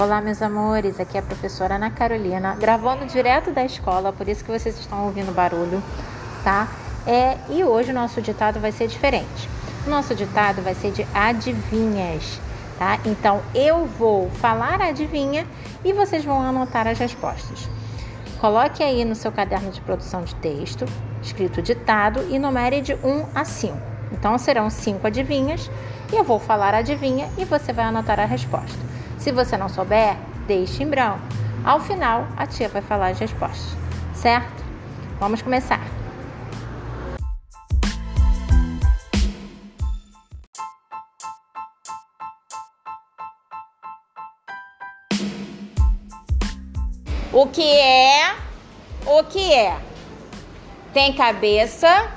Olá, meus amores, aqui é a professora Ana Carolina, gravando direto da escola, por isso que vocês estão ouvindo barulho, tá? E hoje o nosso ditado vai ser diferente. O nosso ditado vai ser de adivinhas, tá? Então, eu vou falar a adivinha e vocês vão anotar as respostas. Coloque aí no seu caderno de produção de texto, escrito ditado, e numere de 1 a 5. Então, serão 5 adivinhas, e eu vou falar a adivinha e você vai anotar a resposta. Se você não souber, deixe em branco. Ao final, a tia vai falar as respostas, certo? Vamos começar. O que é? Tem cabeça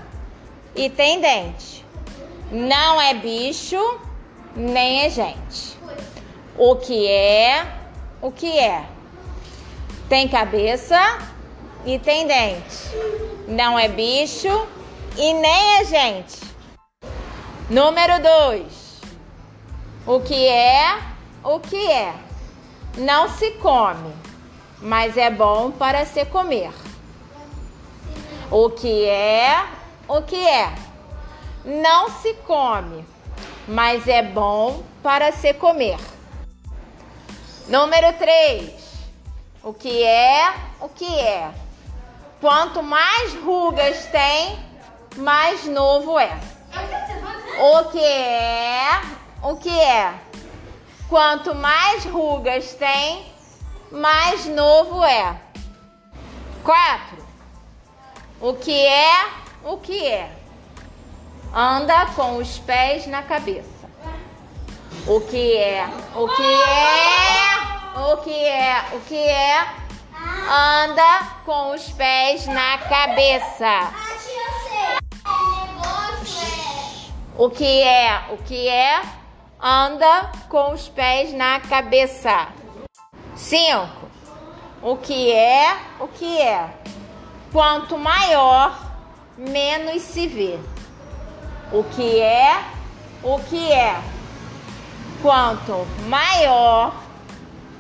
e tem dente. Não é bicho, nem é gente. O que é? Tem cabeça e tem dente. Não é bicho e nem é gente. Número 2. O que é? Não se come, mas é bom para se comer. O que é? Não se come, mas é bom para se comer. Número 3. O que é? Quanto mais rugas tem, mais novo é. O que é? Quanto mais rugas tem, mais novo é. 4. O que é? Anda com os pés na cabeça. O que é? Anda com os pés na cabeça. O que é? Anda com os pés na cabeça. 5. O que é? Quanto maior, menos se vê. O que é? Quanto maior,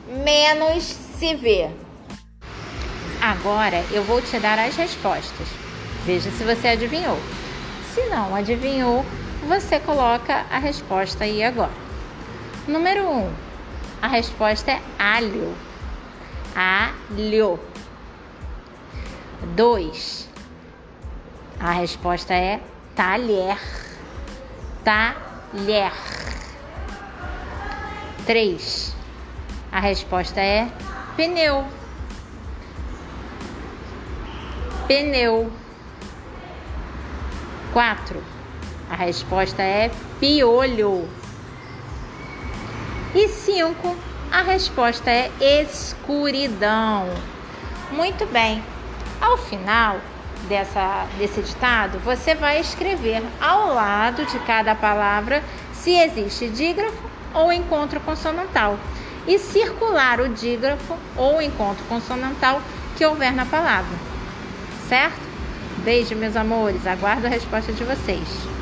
menos se vê. Agora eu vou te dar as respostas. Veja se você adivinhou. Se não adivinhou, você coloca a resposta aí agora. Número 1. A resposta é alho. Alho. 2. A resposta é talher. 3. A resposta é pneu. 4. A resposta é piolho. E 5. A resposta é escuridão. Muito bem. Ao final desse ditado, você vai escrever ao lado de cada palavra se existe dígrafo ou encontro consonantal e circular o dígrafo ou encontro consonantal que houver na palavra, certo? Beijo, meus amores, aguardo a resposta de vocês.